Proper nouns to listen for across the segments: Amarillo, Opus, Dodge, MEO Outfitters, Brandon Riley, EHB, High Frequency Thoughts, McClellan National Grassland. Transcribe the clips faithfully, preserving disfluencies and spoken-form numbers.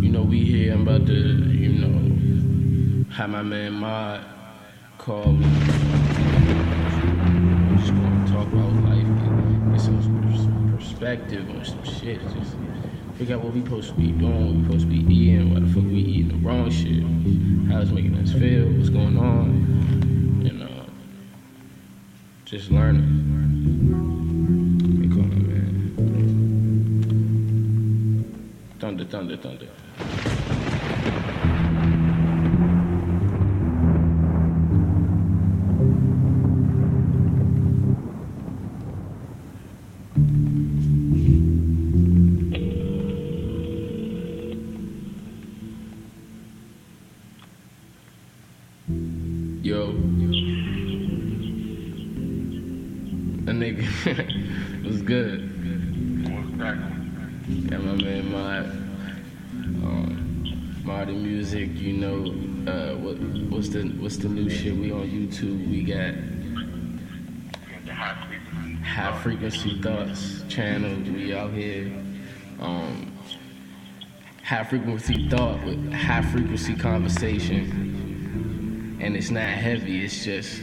you know, we here. I'm about to, you know, have my man Mod call me. I'm just going to talk about life and get some perspective on some shit. Just figure out what we supposed to be doing, what we supposed to be eating, why the fuck we eating the wrong shit, how it's making us feel, what's going on, you know, just learning. Thunder, thunder, thunder. Yo, a nigga was good. Yeah, my man, my um, modern music, you know, uh, what what's the what's the new shit we on YouTube? We got the High Frequency Thoughts channel. We out here, um, High Frequency Thought with High Frequency Conversation, and it's not heavy. It's just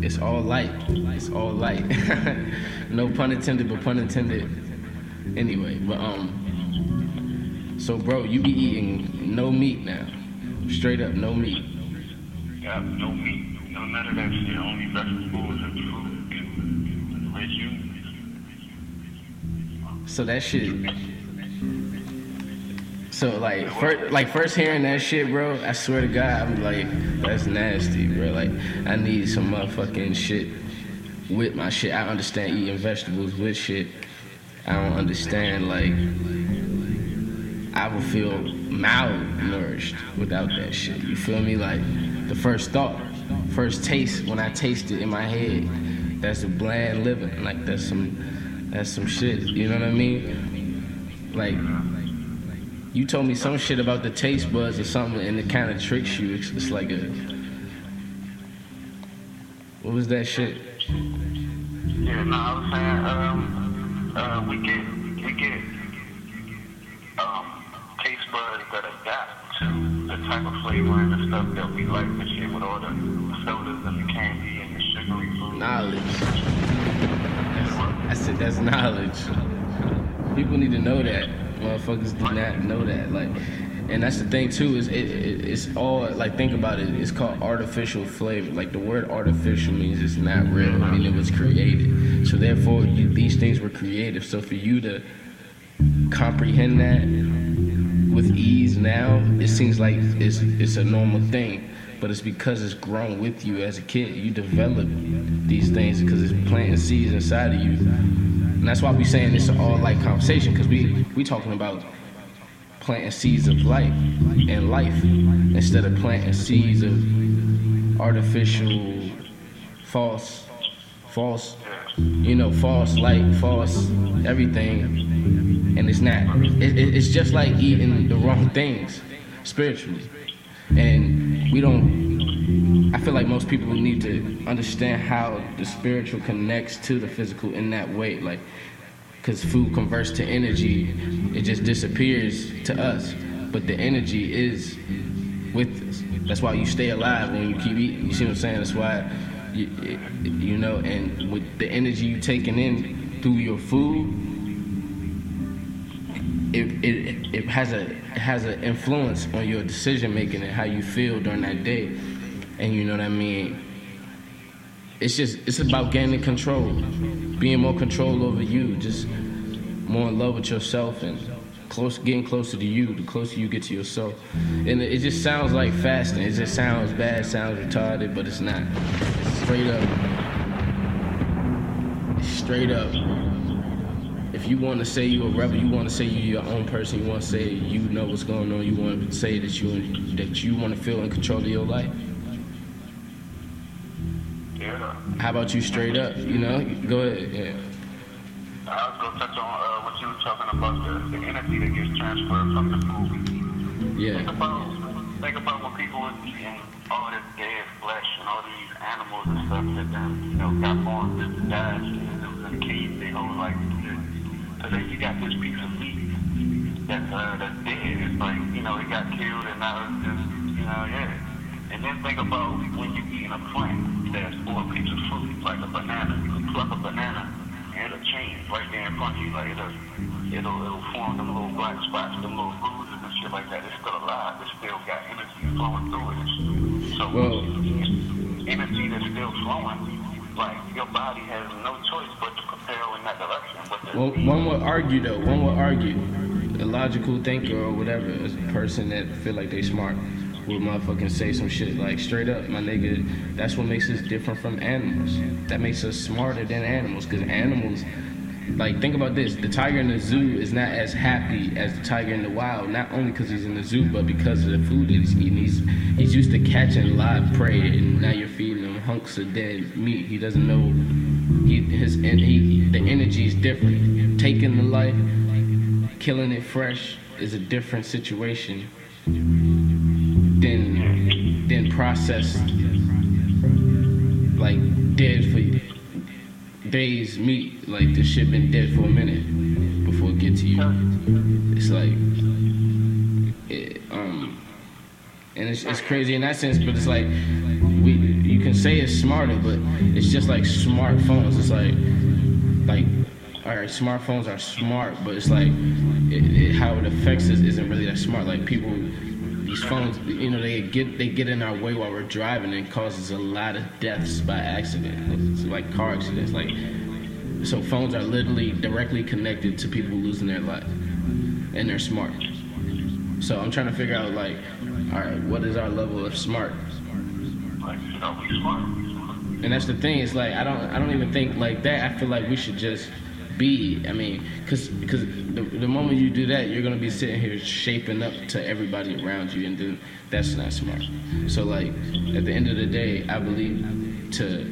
It's all light. It's all light. No pun intended, but pun intended. Anyway, but um, so bro, you be eating no meat now, straight up no meat. Yeah, no meat, no none of that shit. Only vegetables and fruit and veggies. So that shit. So like, first, like first hearing that shit, bro, I swear to God, I'm like, that's nasty, bro. Like, I need some motherfucking shit with my shit. I understand eating vegetables with shit. I don't understand, like, I would feel malnourished without that shit. You feel me? Like, the first thought, first taste, when I taste it in my head, that's a bland living. Like, that's some, that's some shit. You know what I mean? Like. You told me some shit about the taste buds or something, and it kind of tricks you. It's, it's like a... What was that shit? Yeah, no, I was saying, um, uh, we get, we get, um, taste buds that adapt to the type of flavor and the stuff that we like, the shit with all the sodas and the candy and the sugary food. Knowledge. That's, I said that's knowledge. People need to know that. Motherfuckers do not know that, like, and that's the thing too. Is it, it it's all like, think about it. It's called artificial flavor. Like, the word artificial means it's not real. I mean, it was created. So therefore, you, these things were creative. So for you to comprehend that with ease now, it seems like it's it's a normal thing, but it's because it's grown with you as a kid. You develop these things because it's planting seeds inside of you. And that's why we saying it's an all-life conversation, because we, we talking about planting seeds of life and life instead of planting seeds of artificial, false, false, you know, false light, false everything. And it's not. It, it, it's just like eating the wrong things spiritually. And we don't, I feel like most people need to understand how the spiritual connects to the physical in that way. Like, because food converts to energy, it just disappears to us. But the energy is with us. That's why you stay alive when you keep eating. You see what I'm saying? That's why, you, you know, and with the energy you taking in through your food, It, it it has a it has an influence on your decision making and how you feel during that day, and you know what I mean. It's just it's about gaining control, being more control over you, just more in love with yourself and close, getting closer to you. The closer you get to yourself, and it, it just sounds like fasting. It just sounds bad, sounds retarded, but it's not. It's straight up, it's straight up. If you want to say you a rebel, you want to say you your own person, you want to say you know what's going on, you want to say that you that you want to feel in control of your life. Yeah. How about you straight up, you know? Go ahead, yeah. I was going to touch on uh, what you were talking about, the, the energy that gets transferred from the food. Yeah. Think about, think about when people are eating all this dead flesh and all these animals and stuff that, you know, got born, died, you know, in caves, they hold like... And then you got this piece of meat that's, uh, that's dead. It's like, you know, it got killed and now it's just, you know, yeah. And then think about when you're eating a plant that's four pieces of fruit, like a banana. You can pluck a banana and it'll change right there in front of you. Like it'll, it'll, it'll form them little black spots, them little bruises and shit like that. It's still alive. It's still got energy flowing through it. So well, energy that's still flowing, like your body has no choice but to propel in that direction. But well, one would argue though, one would argue, a logical thinker or whatever, is a person that feel like they smart, will motherfucking say some shit like, straight up, my nigga, that's what makes us different from animals. That makes us smarter than animals, because animals, like, think about this, the tiger in the zoo is not as happy as the tiger in the wild, not only because he's in the zoo, but because of the food that he's eating. He's, he's used to catching live prey, and now you're feeding him hunks of dead meat. He doesn't know, he, his, he, the energy is different. Taking the life, killing it fresh is a different situation than than processed, like dead for days meat, like this shit been dead for a minute before it gets to you. It's like it, um and it's, it's crazy in that sense, but it's like we you can say it's smarter, but it's just like smartphones. It's like like all right, smartphones are smart, but it's like it, it, how it affects us isn't really that smart. Like people, these phones, you know, they get they get in our way while we're driving, and it causes a lot of deaths by accident. It's like car accidents. Like, so phones are literally directly connected to people losing their life, and they're smart. So I'm trying to figure out, like, all right, what is our level of smart? Like, are we smart? And that's the thing. It's like I don't I don't even think like that. I feel like we should just be, I mean, because because the, the moment you do that, you're going to be sitting here shaping up to everybody around you, and then that's not smart. So, like, at the end of the day, I believe to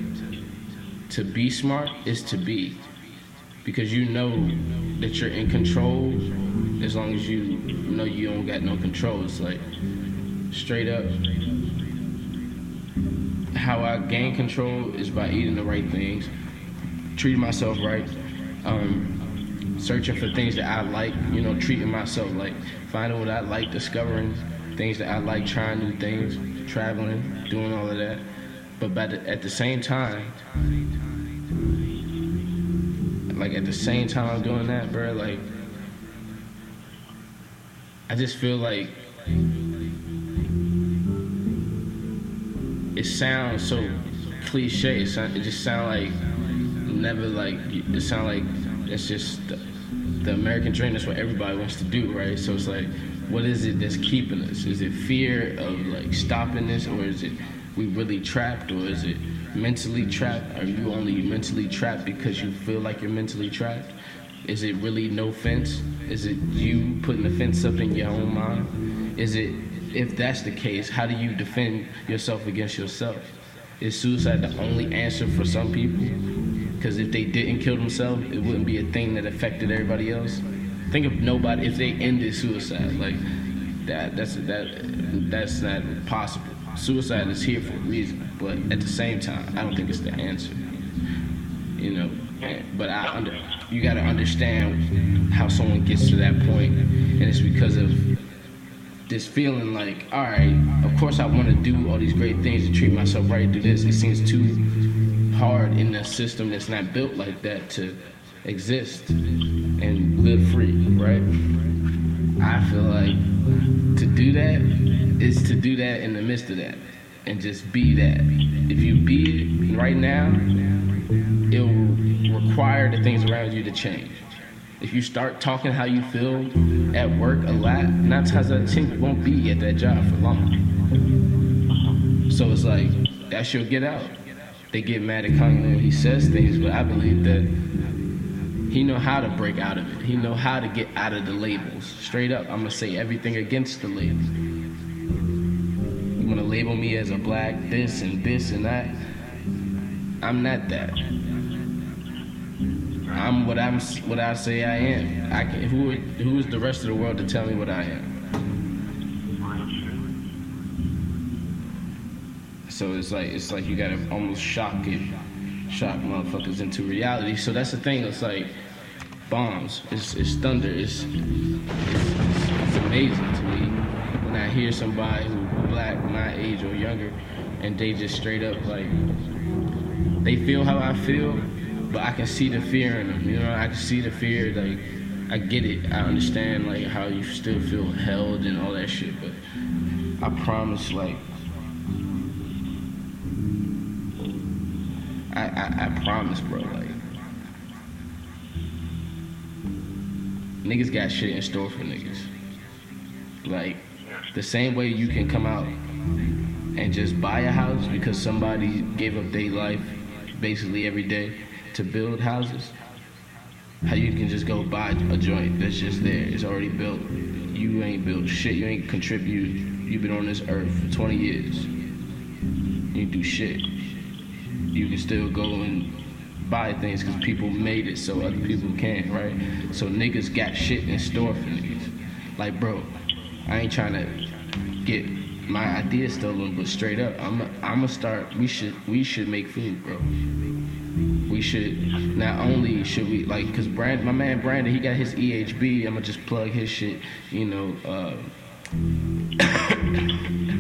to be smart is to be, because you know that you're in control as long as you know you don't got no control. It's like, straight up, how I gain control is by eating the right things, treating myself right, Um, searching for things that I like, you know, treating myself, like finding what I like, discovering things that I like, trying new things, traveling, doing all of that. But by the, at the same time, like at the same time I'm doing that, bro, like I just feel like it sounds so cliche. It, sound, it just sounds like never like it sound like it's just the, the American dream. That's what everybody wants to do, right? So it's like, what is it that's keeping us? Is it fear of like stopping this, or is it we really trapped, or is it mentally trapped? Are you only mentally trapped because you feel like you're mentally trapped? Is it really no fence? Is it you putting the fence up in your own mind? Is it, if that's the case, how do you defend yourself against yourself? Is suicide the only answer for some people? Because if they didn't kill themselves, it wouldn't be a thing that affected everybody else. Think of nobody, if they ended suicide, like, that, that's that that's not possible. Suicide is here for a reason, but at the same time, I don't think it's the answer, you know? But I under, you gotta understand how someone gets to that point, and it's because of this feeling like, all right, of course I wanna do all these great things and treat myself right, do this. It seems too hard in a system that's not built like that to exist and live free, right? I feel like to do that is to do that in the midst of that and just be that. If you be it right now, it will require the things around you to change. If you start talking how you feel at work a lot, nine times out of ten you won't be at that job for long. So it's like, that's your get out. They get mad at Kanye when he says things, but I believe that he know how to break out of it. He know how to get out of the labels. Straight up, I'm gonna say everything against the labels. You wanna label me as a black this and this and that? I'm not that. I'm what I'm what I say I am. I can, who who is the rest of the world to tell me what I am? So it's like it's like you gotta almost shock it, shock motherfuckers into reality. So that's the thing. It's like bombs. It's, it's thunder. It's, it's, it's amazing to me when I hear somebody who's black, my age or younger, and they just straight up like, they feel how I feel, but I can see the fear in them. You know, I can see the fear. Like, I get it. I understand like how you still feel held and all that shit. But I promise, like, I, I, I promise, bro. Like, niggas got shit in store for niggas. Like, the same way you can come out and just buy a house because somebody gave up their life basically every day to build houses, how you can just go buy a joint that's just there, it's already built. You ain't built shit, you ain't contributed. You've been on this earth for twenty years. You do shit. You can still go and buy things because people made it so other people can, right? So niggas got shit in store for niggas. Like, bro, I ain't trying to get my idea stolen, but straight up, I'm I'ma start, we should we should make food, bro. We should, not only should we, like, because Brandon, my man Brandon, he got his E H B, I'ma just plug his shit, you know, uh,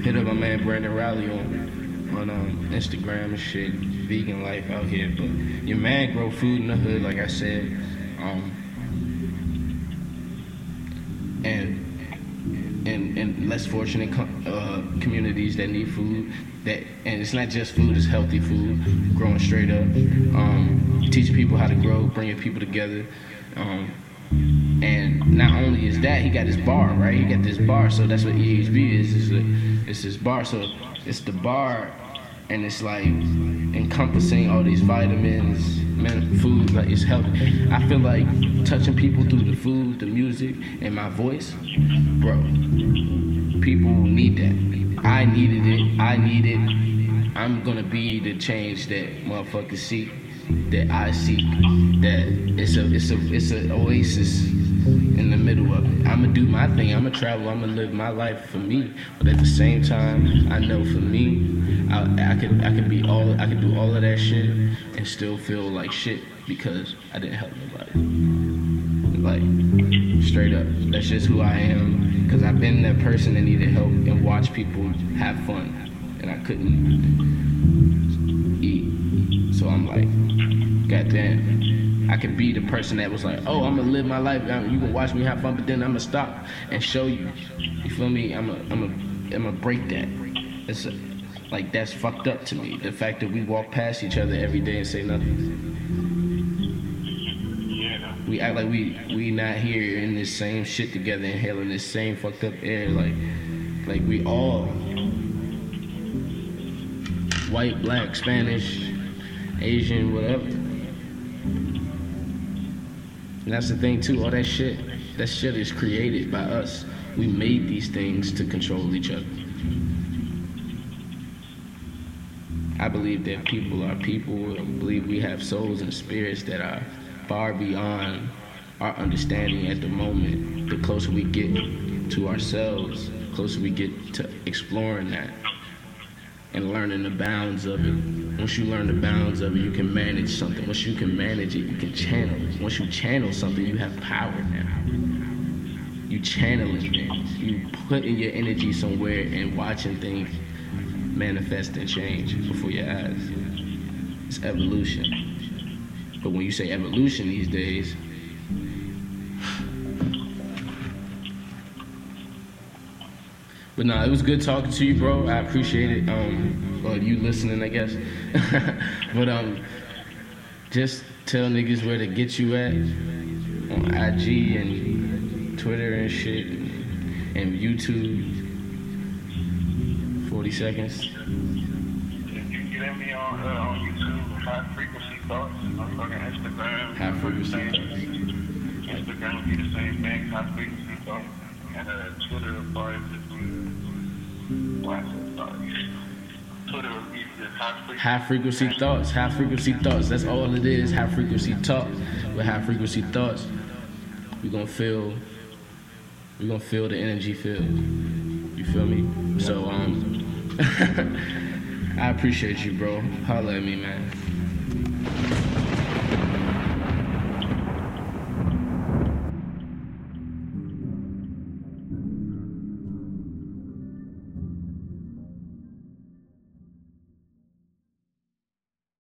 hit up my man Brandon Riley on, on um, Instagram and shit, vegan life out here, but your man grow food in the hood, like I said, um, and And, and less fortunate com- uh, communities that need food, that, and it's not just food, it's healthy food, growing straight up, um, teaching people how to grow, bringing people together, um, and not only is that, he got his bar, right? He got this bar, so that's what E H B is, it's, a, it's his bar, so it's the bar, and it's like encompassing all these vitamins, man, food, like it's healthy. I feel like touching people through the food, the music, and my voice, bro, people need that. I needed it, I need it. I'm gonna be the change that motherfuckers seek, that I seek, that it's a, it's a, it's an oasis in the middle of it. I'ma do my thing, I'ma travel, I'ma live my life for me, but at the same time, I know for me, I, I could, I could be all, I could do all of that shit and still feel like shit because I didn't help nobody. Like, straight up, that's just who I am, because I've been that person that needed help and watched people have fun, and I couldn't eat, so I'm like, goddamn. I could be the person that was like, oh, I'm gonna live my life. You can watch me have fun, but then I'm gonna stop and show you. You feel me? I'm gonna, I'm gonna, I'm gonna break that. It's a, like, that's fucked up to me. The fact that we walk past each other every day and say nothing. Yeah. We act like we, we not here in this same shit together, inhaling this same fucked up air. Like, like we all white, black, Spanish, Asian, whatever. And that's the thing too, all that shit, that shit is created by us. We made these things to control each other. I believe that people are people. I believe we have souls and spirits that are far beyond our understanding at the moment. The closer we get to ourselves, the closer we get to exploring that and learning the bounds of it. Once you learn the bounds of it, you can manage something. Once you can manage it, you can channel it. Once you channel something, you have power now. You channeling it. You putting your energy somewhere and watching things manifest and change before your eyes. It's evolution. But when you say evolution these days, but nah, it was good talking to you, bro. I appreciate it. Um, well, you listening, I guess. But um, just tell niggas where to get you at on I G and Twitter and shit and YouTube. forty seconds. You can get me on, uh, on YouTube, High Frequency Thoughts. I'm on Instagram. High Frequency Thoughts. Instagram will be the same thing, High Frequency Thoughts. And uh, Twitter, sorry, High Frequency Thoughts, High Frequency Thoughts. That's all it is. High Frequency Talk with High Frequency Thoughts. We're gonna feel, we're gonna feel the energy field. You feel me? So um, I appreciate you, bro. Holla at me, man.